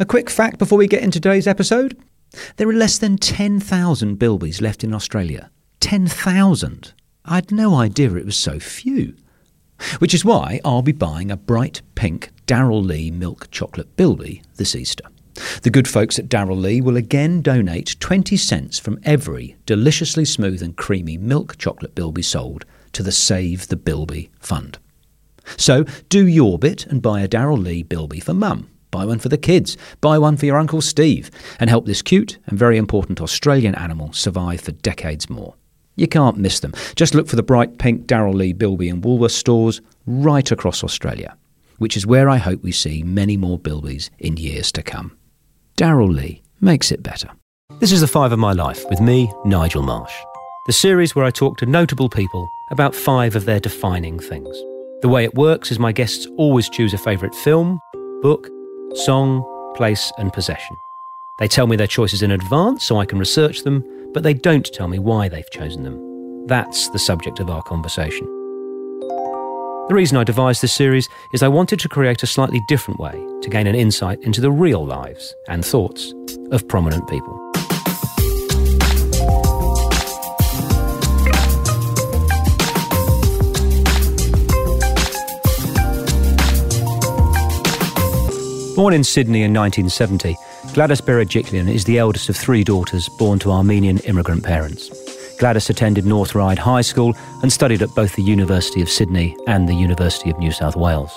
A quick fact before we get into today's episode. There are less than 10,000 bilbies left in Australia. 10,000. I had no idea it was so few. Which is why I'll be buying a bright pink Darrell Lea milk chocolate bilby this Easter. The good folks at Darrell Lea will again donate 20 cents from every deliciously smooth and creamy milk chocolate bilby sold to the Save the Bilby Fund. So do your bit and buy a Darrell Lea bilby for Mum. Buy one for the kids, buy one for your Uncle Steve, and help this cute and very important Australian animal survive for decades more. You can't miss them. Just look for the bright pink Darrell Lea bilby in Woolworths stores right across Australia, which is where I hope we see many more bilbies in years to come. Darrell Lea makes it better. This is the Five of My Life with me, Nigel Marsh, the series where I talk to notable people about five of their defining things. The way it works is my guests always choose a favourite film, book, song, place and possession. They tell me their choices in advance so I can research them, but they don't tell me why they've chosen them. That's the subject of our conversation. The reason I devised this series is I wanted to create a slightly different way to gain an insight into the real lives and thoughts of prominent people. Born in Sydney in 1970, Gladys Berejiklian is the eldest of three daughters born to Armenian immigrant parents. Gladys attended North Ryde High School and studied at both the University of Sydney and the University of New South Wales.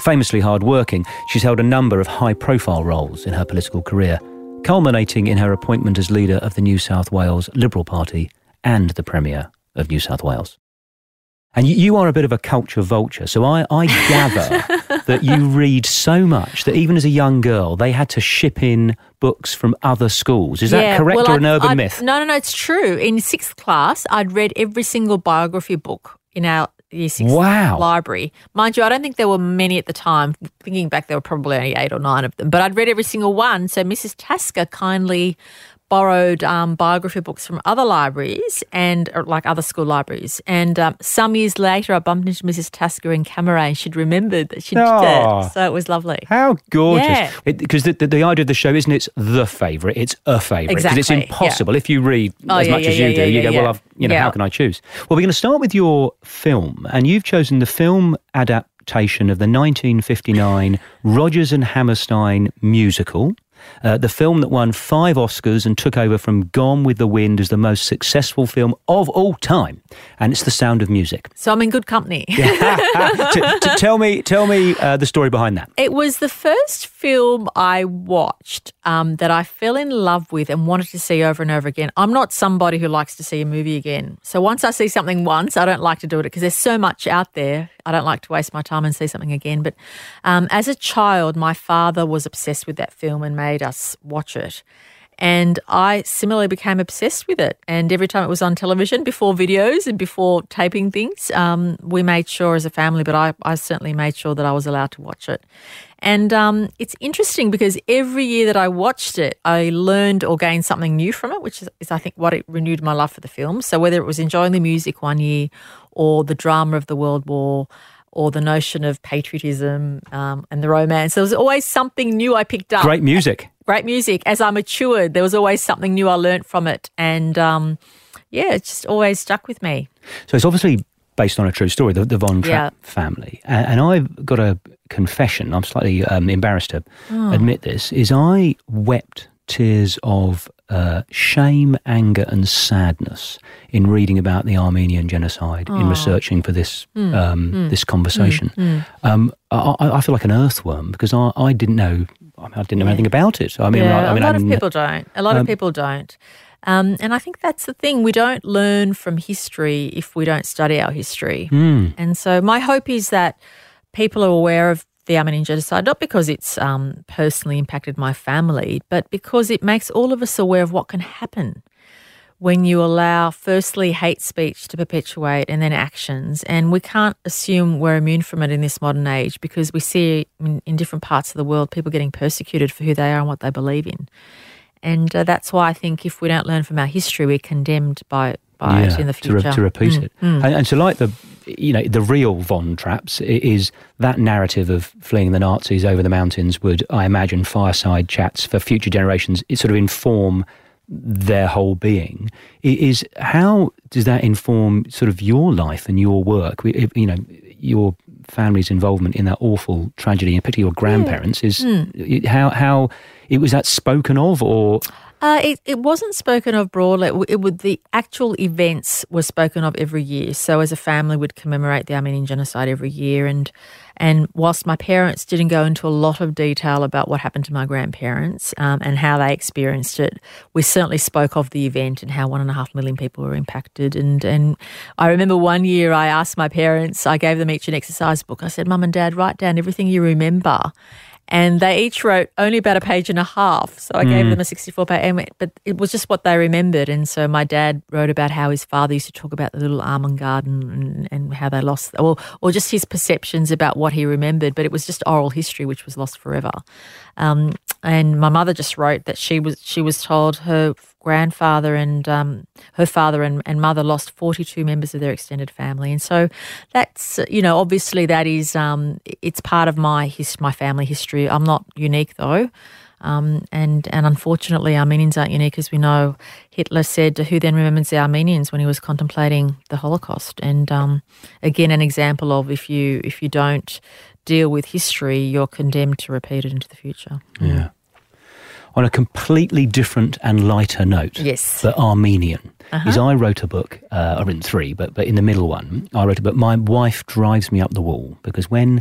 Famously hard-working, she's held a number of high-profile roles in her political career, culminating in her appointment as leader of the New South Wales Liberal Party and the Premier of New South Wales. And you are a bit of a culture vulture, so I gather that you read so much that even as a young girl, they had to ship in books from other schools. Is that correct or an urban myth? No, it's true. In sixth class, I'd read every single biography book in our year six library. Mind you, I don't think there were many at the time. Thinking back, there were probably only 8 or 9 of them. But I'd read every single one, so Mrs. Tasker kindly borrowed biography books from other libraries and like other school libraries. And some years later, I bumped into Mrs. Tasker in Cammeray and she'd remembered that she did it. So it was lovely. How gorgeous. Because the idea of the show isn't it's the favourite, it's a favourite. Because it's impossible. Yeah. If you read as much as you do, you go, well, how can I choose? Well, we're going to start with your film. And you've chosen the film adaptation of the 1959 Rodgers and Hammerstein musical. The film that won 5 Oscars and took over from Gone with the Wind as the most successful film of all time, and it's The Sound of Music. So I'm in good company. Tell me the story behind that. It was the first film I watched that I fell in love with and wanted to see over and over again. I'm not somebody who likes to see a movie again. So once I see something once, I don't like to do it because there's so much out there. I don't like to waste my time and see something again. But as a child, my father was obsessed with that film and made us watch it. And I similarly became obsessed with it. And every time it was on television, before videos and before taping things, we made sure as a family, but I certainly made sure that I was allowed to watch it. And it's interesting because every year that I watched it, I learned or gained something new from it, which is I think what it renewed my love for the film. So whether it was enjoying the music one year or the drama of the World War or the notion of patriotism and the romance. There was always something new I picked up. Great music. As I matured, there was always something new I learnt from it. And, it just always stuck with me. So it's obviously based on a true story, the Von Trapp family. And I've got a confession, I'm slightly embarrassed to admit this, is I wept tears of shame, anger and sadness in reading about the Armenian genocide, in researching for this this conversation. I feel like an earthworm because I didn't know anything about it. A lot of people don't. And I think that's the thing. We don't learn from history if we don't study our history. And so my hope is that people are aware of the Armenian genocide, not because it's personally impacted my family, but because it makes all of us aware of what can happen when you allow, firstly, hate speech to perpetuate and then actions. And we can't assume we're immune from it in this modern age because we see in different parts of the world people getting persecuted for who they are and what they believe in. And that's why I think if we don't learn from our history, we're condemned by it in the future. To repeat it. And to like the you know, the real Von Trapps is that narrative of fleeing the Nazis over the mountains would, I imagine, fireside chats for future generations, it sort of inform their whole being. Is how does that inform sort of your life and your work? You know, your family's involvement in that awful tragedy, and particularly your grandparents, is how it was that spoken of, or? It wasn't spoken of broadly. The actual events were spoken of every year. So as a family, we'd commemorate the Armenian genocide every year. And whilst my parents didn't go into a lot of detail about what happened to my grandparents and how they experienced it, we certainly spoke of the event and how 1.5 million people were impacted. And I remember one year I asked my parents, I gave them each an exercise book. I said, Mum and Dad, write down everything you remember. And they each wrote only about 1.5 pages. So I gave them a 64-page, but it was just what they remembered. And so my dad wrote about how his father used to talk about the little almond garden and how they lost, or just his perceptions about what he remembered. But it was just oral history, which was lost forever. And my mother just wrote that she was told her grandfather and her father and mother lost 42 members of their extended family. And so that's, you know, obviously that is, it's part of my family history. I'm not unique though. And unfortunately Armenians aren't unique. As we know, Hitler said, who then remembers the Armenians, when he was contemplating the Holocaust. And again, an example of if you don't deal with history, you're condemned to repeat it into the future. Yeah. On a completely different and lighter note, yes. The Armenian, is I wrote a book, I've written three, but in the middle one, I wrote a book. My wife drives me up the wall because when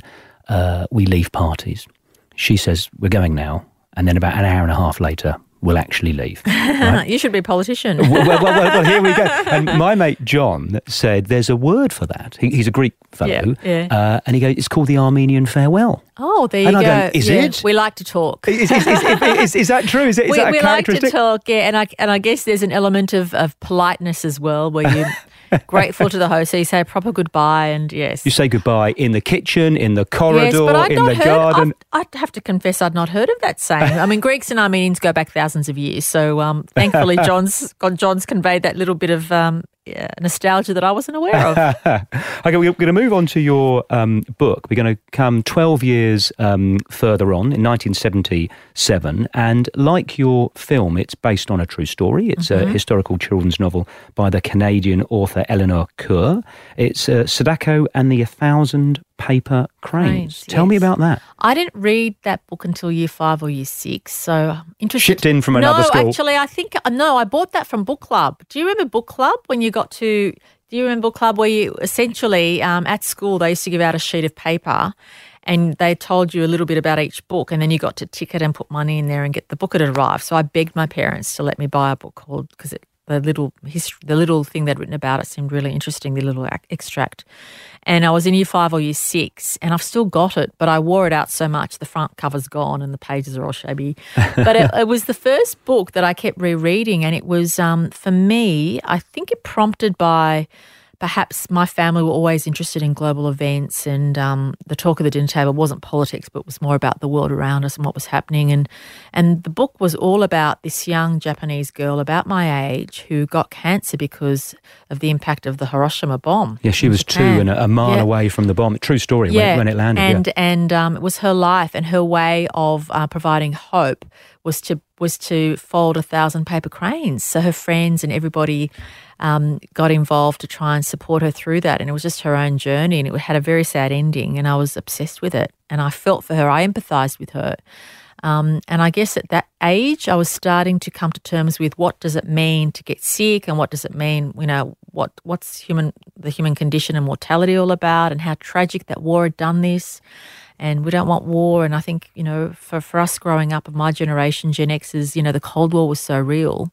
we leave parties, she says, we're going now, and then about an hour and a half later, we'll actually leave. Right? You should be a politician. Well, here we go. And my mate John said there's a word for that. He's a Greek fellow. Yeah. And he goes, it's called the Armenian farewell. Oh, there you go. And I go, is it? We like to talk. Is that true? Is that a characteristic? We like to talk, yeah. And I guess there's an element of politeness as well, where you... grateful to the host, so you say a proper goodbye, and yes. You say goodbye in the kitchen, in the corridor, in the garden. I'd have to confess I'd not heard of that saying. I mean, Greeks and Armenians go back thousands of years, so thankfully John's conveyed that little bit of nostalgia that I wasn't aware of. Okay, we're going to move on to your book. We're going to come 12 years further on, in 1977, and like your film, it's based on a true story. It's a historical children's novel by the Canadian author Eleanor Coerr. It's Sadako and the Thousand Paper Cranes. Tell me about that. I didn't read that book until year 5 or year 6, so interesting. Shipped in from another school. I bought that from book club. Do you remember book club when you got to? Do you remember book club where you essentially at school they used to give out a sheet of paper, and they told you a little bit about each book, and then you got to tick it and put money in there and get the book at arrive. So I begged my parents to let me buy a book because it. The little thing they'd written about it seemed really interesting, the little extract. And I was in year 5 or year 6, and I've still got it, but I wore it out so much the front cover's gone and the pages are all shabby. But it was the first book that I kept rereading, and it was, for me, I think it prompted by perhaps my family were always interested in global events, and the talk of the dinner table wasn't politics, but it was more about the world around us and what was happening. And the book was all about this young Japanese girl about my age who got cancer because of the impact of the Hiroshima bomb. Yeah, she was Japan. 2 and a mile away from the bomb. True story when it landed. And it was her life, and her way of providing hope was to fold 1,000 paper cranes. So her friends and everybody got involved to try and support her through that. And it was just her own journey, and it had a very sad ending, and I was obsessed with it. And I felt for her. I empathised with her. And I guess at that age, I was starting to come to terms with what does it mean to get sick, and what does it mean, you know, what's the human condition and mortality all about, and how tragic that war had done this. And we don't want war. And I think, you know, for us growing up, of my generation, Gen X's, you know, the Cold War was so real.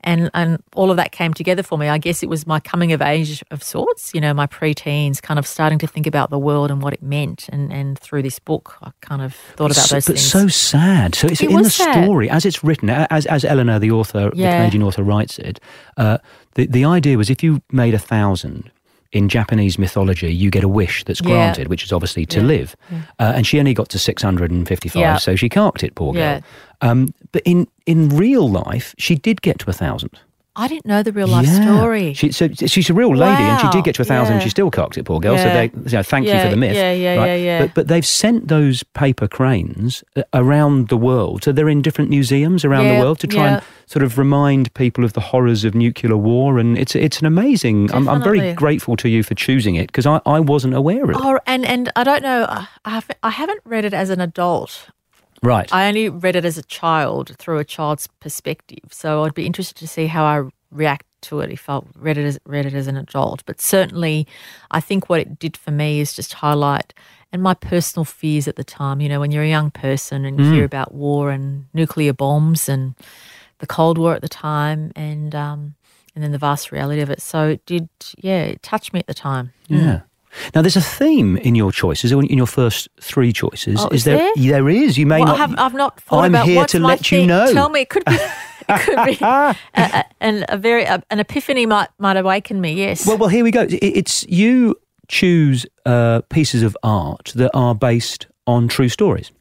And all of that came together for me. I guess it was my coming of age of sorts, you know, my pre-teens kind of starting to think about the world and what it meant. And through this book, I kind of thought about those things. But so sad. So it's in the story, as it's written, as Eleanor, the author, the Canadian author, writes it, the idea was if you made 1,000... in Japanese mythology, you get a wish that's granted, which is obviously to live. Yeah. And she only got to 655, so she carked it, poor girl. But in real life, she did get to 1,000. I didn't know the real life story. She's a real lady, and she did get to 1,000 and she still cocked it, poor girl. So they, thank you for the myth. But they've sent those paper cranes around the world. So they're in different museums around the world to try and sort of remind people of the horrors of nuclear war. And it's an amazing... I'm very grateful to you for choosing it, because I wasn't aware of it. Oh, and I don't know, I haven't read it as an adult. Right. I only read it as a child, through a child's perspective. So I'd be interested to see how I react to it if I read it as an adult. But certainly I think what it did for me is just highlight, and my personal fears at the time, you know, when you're a young person and you hear about war and nuclear bombs and the Cold War at the time, and then the vast reality of it. So it did, it touched me at the time. Yeah. Now, there's a theme in your choices, in your first three choices. Oh, is there? There is. You may not. I've not thought about what's my theme. I'm here to let you know. Tell me. It could be. It could be an epiphany might awaken me. Yes. Well, here we go. It's you choose pieces of art that are based on true stories.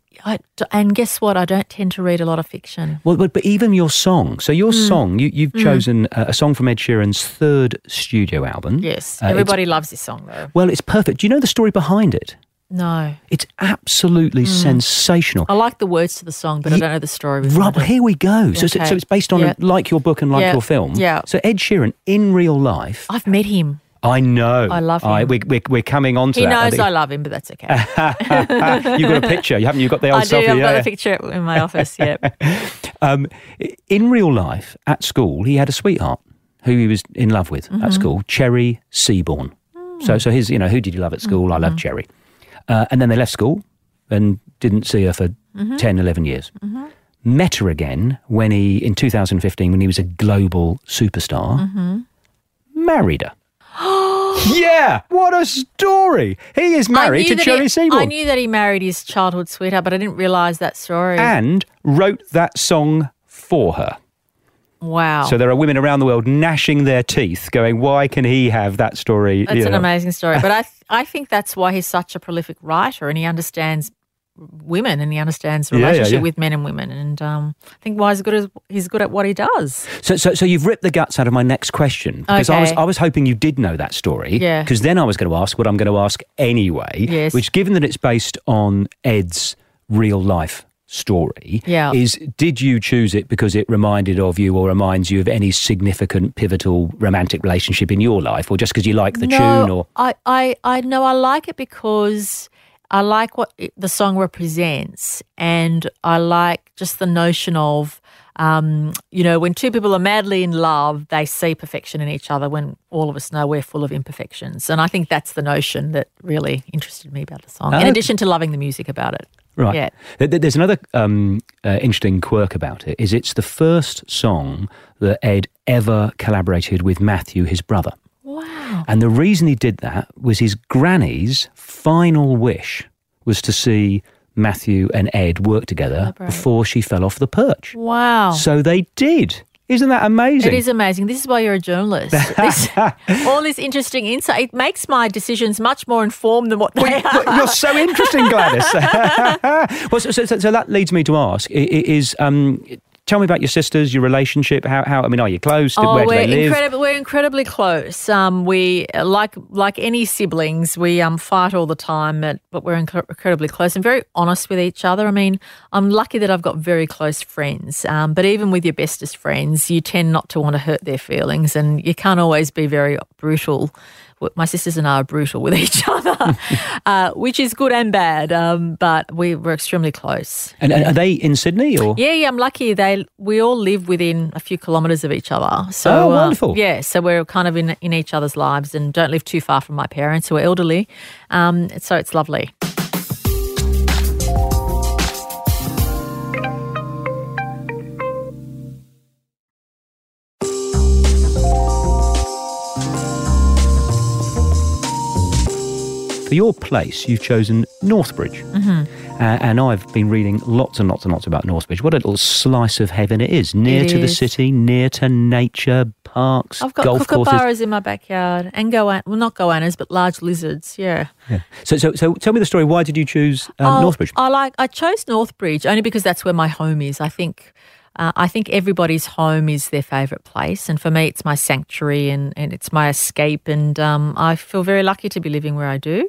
And guess what? I don't tend to read a lot of fiction. Well, but even your song. So your song, you've chosen a song from Ed Sheeran's third studio album. Yes, everybody loves this song though. Well, it's perfect. Do you know the story behind it? No. It's absolutely sensational. I like the words to the song, but I don't know the story behind it. Here we go. Okay. So it's based on like your book and like your film. Yeah. So Ed Sheeran, in real life... I've met him. I know. I love him. We're coming on to that. He knows I love him, but that's okay. You've got a picture, haven't you? You've got the old selfie. I do, I've got a picture in my office, in real life, at school, he had a sweetheart who he was in love with at school, Cherry Seaborn. So his, who did you love at school? I love Cherry. And then they left school and didn't see her for 10, 11 years. Met her again in 2015, when he was a global superstar, married her. Yeah, what a story. He is married to Cherry Seaborn. I knew that he married his childhood sweetheart, but I didn't realise that story. And wrote that song for her. Wow. So there are women around the world gnashing their teeth going, why can he have that story? It's an amazing story. But I think that's why he's such a prolific writer, and he understands women, and he understands the relationship with men and women, and I think he's good at what he does. So you've ripped the guts out of my next question, because I was hoping you did know that story, because then I was going to ask what I'm going to ask anyway, which, given that it's based on Ed's real life story, is, did you choose it because it reminds you of any significant pivotal romantic relationship in your life, or just because you like the tune? Or I like it because I like what the song represents, and I like just the notion of, when two people are madly in love, they see perfection in each other, when all of us know we're full of imperfections. And I think that's the notion that really interested me about the song, in addition to loving the music about it. Right. Yeah. There's another interesting quirk about it, is it's the first song that Ed ever collaborated with Matthew, his brother. Wow. And the reason he did that was his granny's final wish was to see Matthew and Ed work together before she fell off the perch. Wow. So they did. Isn't that amazing? It is amazing. This is why you're a journalist. All this interesting insight. It makes my decisions much more informed than what they are. You're so interesting, Gladys. So that leads me to ask, tell me about your sisters, your relationship. How? I mean, are you close? Where do they live? We're incredibly close. We like any siblings. We fight all the time, but we're incredibly close and very honest with each other. I mean, I'm lucky that I've got very close friends. But even with your bestest friends, you tend not to want to hurt their feelings, and you can't always be very brutal. My sisters and I are brutal with each other, which is good and bad, but we're extremely close. And are they in Sydney? Or? Yeah, I'm lucky. We all live within a few kilometres of each other. So, wonderful. So we're kind of in each other's lives, and don't live too far from my parents, who are elderly, so it's lovely. For your place, you've chosen Northbridge. And I've been reading lots and lots and lots about Northbridge. What a little slice of heaven it is. Near to the city, near to nature, parks, golf courses. I've got kookaburras in my backyard, and not goannas, but large lizards, yeah. So tell me the story. Why did you choose Northbridge? I chose Northbridge only because that's where my home is. I think I think everybody's home is their favourite place, and for me it's my sanctuary and it's my escape, and I feel very lucky to be living where I do.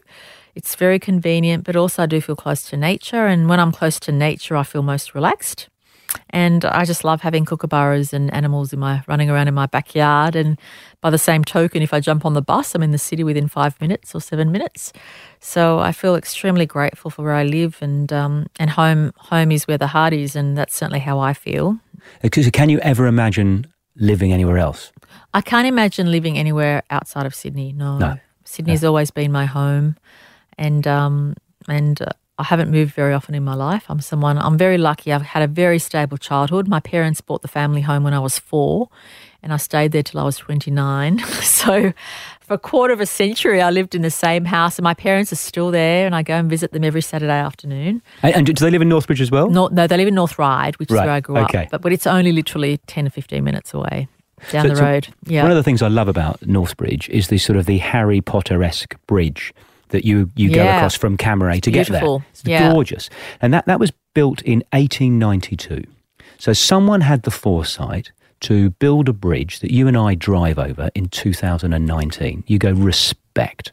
It's very convenient, but also I do feel close to nature, and when I'm close to nature I feel most relaxed. And I just love having kookaburras and animals in my running around in my backyard. And by the same token, if I jump on the bus, I'm in the city within 5 minutes or 7 minutes. So I feel extremely grateful for where I live, and home is where the heart is, and that's certainly how I feel. Can you ever imagine living anywhere else? I can't imagine living anywhere outside of Sydney. No. Sydney's always been my home, and I haven't moved very often in my life. I'm very lucky. I've had a very stable childhood. My parents bought the family home when I was 4, and I stayed there till I was 29. So for a quarter of a century, I lived in the same house, and my parents are still there, and I go and visit them every Saturday afternoon. And do they live in Northbridge as well? No, they live in North Ryde, which is where I grew up. But it's only literally 10 or 15 minutes away. Down the road. Yeah. One of the things I love about Northbridge is the sort of the Harry Potter-esque bridge that you go across from Cammeray to get there. It's gorgeous. And that was built in 1892. So someone had the foresight to build a bridge that you and I drive over in 2019. You go, respect.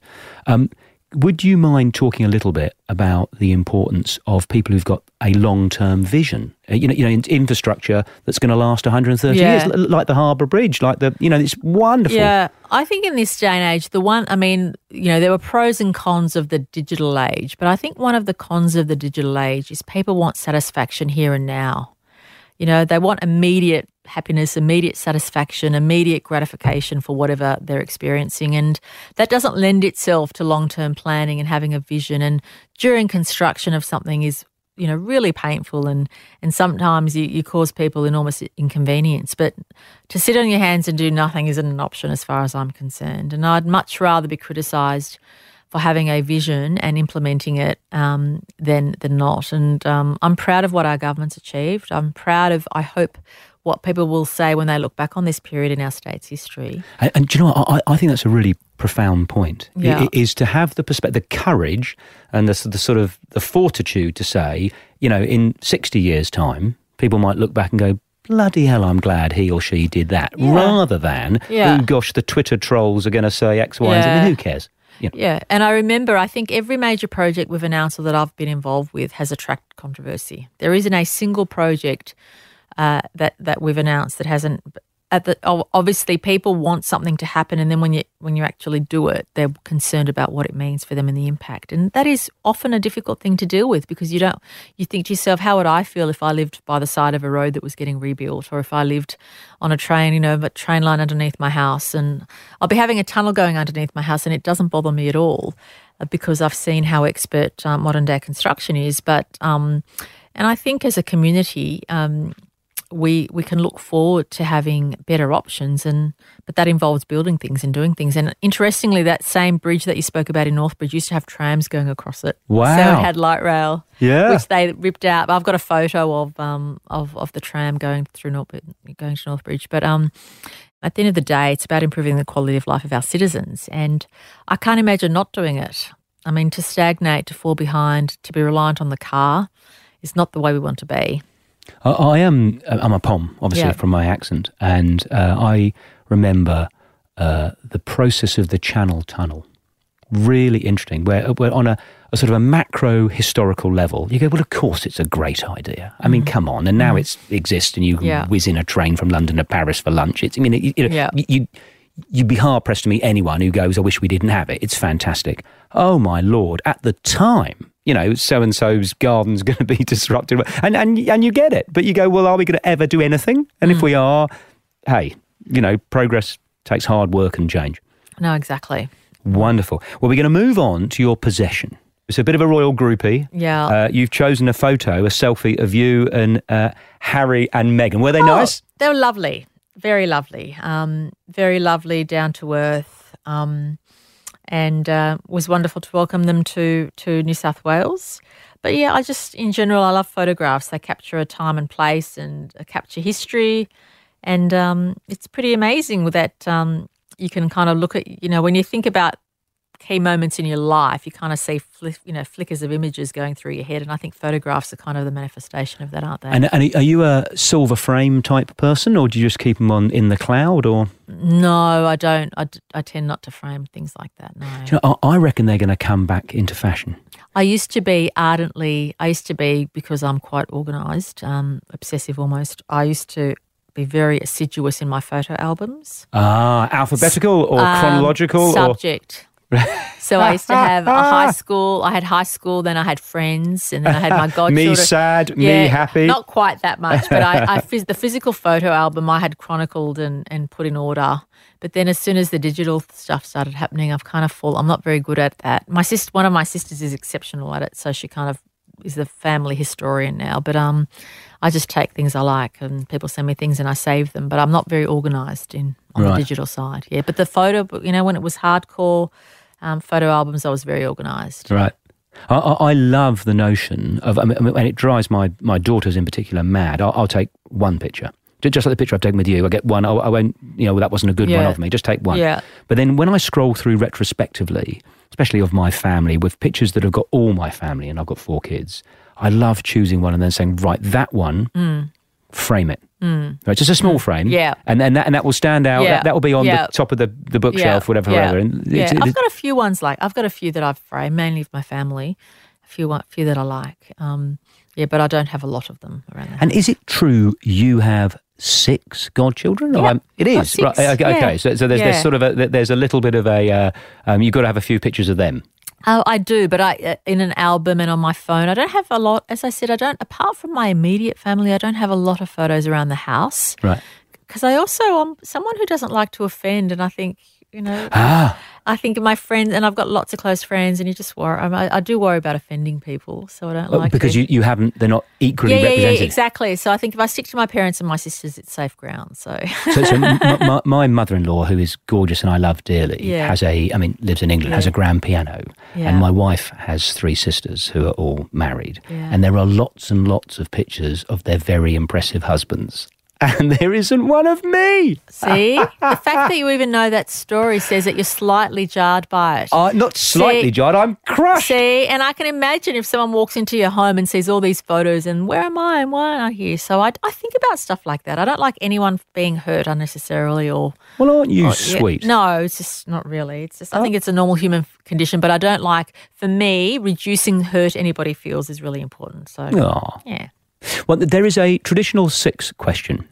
Would you mind talking a little bit about the importance of people who've got a long-term vision? You know, infrastructure that's going to last 130 years, like the Harbour Bridge, like the, you know, it's wonderful. Yeah, I think in this day and age, there were pros and cons of the digital age, but I think one of the cons of the digital age is people want satisfaction here and now. You know, they want immediate happiness, immediate satisfaction, immediate gratification for whatever they're experiencing. And that doesn't lend itself to long-term planning and having a vision. And during construction of something is, you know, really painful, and sometimes you cause people enormous inconvenience. But to sit on your hands and do nothing isn't an option as far as I'm concerned. And I'd much rather be criticised for having a vision and implementing it than not. And I'm proud of what our government's achieved. I'm proud of, I hope, what people will say when they look back on this period in our state's history. And do you know what? I think that's a really profound point, is to have the perspective, the courage and the sort of the fortitude to say, you know, in 60 years' time, people might look back and go, bloody hell, I'm glad he or she did that, rather than, oh gosh, the Twitter trolls are going to say X, Y, and Z. I mean, who cares? You know. Yeah, and I remember, I think every major project we've announced or that I've been involved with has attracted controversy. There isn't a single project that we've announced that hasn't. Obviously, people want something to happen, and then when you actually do it, they're concerned about what it means for them and the impact. And that is often a difficult thing to deal with, because you think to yourself, how would I feel if I lived by the side of a road that was getting rebuilt, or if I lived on a train, you know, a train line underneath my house, and I'll be having a tunnel going underneath my house, and it doesn't bother me at all, because I've seen how expert modern day construction is. But and I think as a community, we can look forward to having better options, but that involves building things and doing things. And interestingly, that same bridge that you spoke about in Northbridge used to have trams going across it. Wow. So it had light rail, which they ripped out. I've got a photo of the tram going to Northbridge. But at the end of the day, it's about improving the quality of life of our citizens, and I can't imagine not doing it. I mean, to stagnate, to fall behind, to be reliant on the car is not the way we want to be. I'm a POM, obviously, from my accent, and I remember the process of the Channel Tunnel. Really interesting, where on a sort of a macro historical level, you go, well, of course it's a great idea. I mean, come on, and now it exists, and you can whiz in a train from London to Paris for lunch. You'd be hard-pressed to meet anyone who goes, I wish we didn't have it. It's fantastic. Oh, my Lord, at the time, you know, so-and-so's garden's going to be disrupted. And you get it. But you go, well, are we going to ever do anything? And if we are, hey, you know, progress takes hard work and change. No, exactly. Wonderful. Well, we're going to move on to your possession. It's a bit of a royal groupie. Yeah. You've chosen a selfie of you and Harry and Meghan. Were they nice? They were lovely. Very lovely. Very lovely, down to earth. And was wonderful to welcome them to New South Wales. But yeah, I just, in general, I love photographs. They capture a time and place and capture history. And it's pretty amazing that you can kind of look at, you know, when you think about key moments in your life, you kind of see flickers of images going through your head, and I think photographs are kind of the manifestation of that, aren't they? And are you a silver frame type person, or do you just keep them on in the cloud? Or no, I don't. I tend not to frame things like that. No, do you know, I reckon they're going to come back into fashion. I used to be, because I'm quite organised, obsessive almost. I used to be very assiduous in my photo albums. Alphabetical or chronological? Subject. Or? So I used to have a high school, I had high school, then I had friends, and then I had my godchildren. Me sad, yeah, me happy. Not quite that much, but the physical photo album I had chronicled and put in order. But then as soon as the digital stuff started happening, I'm not very good at that. One of my sisters is exceptional at it, so she kind of is the family historian now. But I just take things I like, and people send me things and I save them, but I'm not very organised on the digital side. Yeah, but the photo, when it was hardcore photo albums, I was very organised. Right. I love the notion of, and it drives my daughters in particular mad. I'll take one picture. Just like the picture I've taken with you, I get one. I won't, that wasn't a good one of me. Just take one. Yeah. But then when I scroll through retrospectively, especially of my family, with pictures that have got all my family, and I've got 4 kids, I love choosing one and then saying, right, that one, frame it. Mm. Right, just a small frame. Yeah. And that will stand out. Yeah. That will be on the top of the bookshelf, whatever. Yeah. Whatever. And I've got a few that I've framed, mainly of my family, a few that I like. But I don't have a lot of them around. And is it true you have 6 godchildren? Yep. It is. 6, right. Okay. Yeah. So there's sort of there's a little bit of a you've got to have a few pictures of them. Oh, I do, but in an album and on my phone, I don't have a lot. As I said, apart from my immediate family, I don't have a lot of photos around the house. Right. Because I also, I'm someone who doesn't like to offend, and I think, I think my friends, and I've got lots of close friends, and you just worry. I do worry about offending people, so I don't like it. Because you haven't, they're not equally represented. Yeah, exactly. So I think if I stick to my parents and my sisters, it's safe ground. So, my mother-in-law, who is gorgeous and I love dearly, lives in England, has a grand piano, and my wife has 3 sisters who are all married, and there are lots and lots of pictures of their very impressive husbands. And there isn't one of me. See? The fact that you even know that story says that you're slightly jarred by it. Not slightly jarred, I'm crushed. See? And I can imagine if someone walks into your home and sees all these photos and where am I and why aren't I here? So I think about stuff like that. I don't like anyone being hurt unnecessarily or... Well, aren't you sweet? Yeah, no, it's just not really. It's just I think it's a normal human condition, but I don't like... For me, reducing hurt anybody feels is really important. So, yeah. Well, there is a traditional 6 question,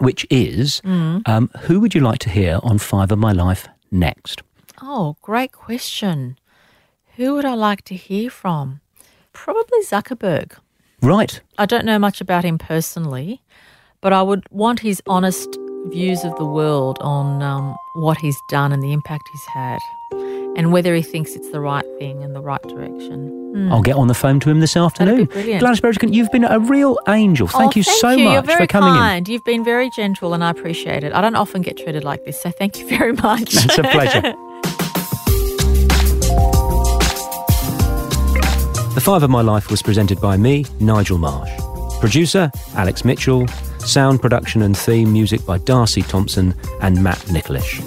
which is, who would you like to hear on 5 of My Life next? Oh, great question. Who would I like to hear from? Probably Zuckerberg. Right. I don't know much about him personally, but I would want his honest views of the world on what he's done and the impact he's had, and whether he thinks it's the right thing and the right direction. I'll get on the phone to him this afternoon. Gladys Berejiklian, you've been a real angel. Thank you so much for coming in. You've been very gentle and I appreciate it. I don't often get treated like this, so thank you very much. It's a pleasure. The 5 of My Life was presented by me, Nigel Marsh. Producer, Alex Mitchell. Sound production and theme music by Darcy Thompson and Matt Nicolish.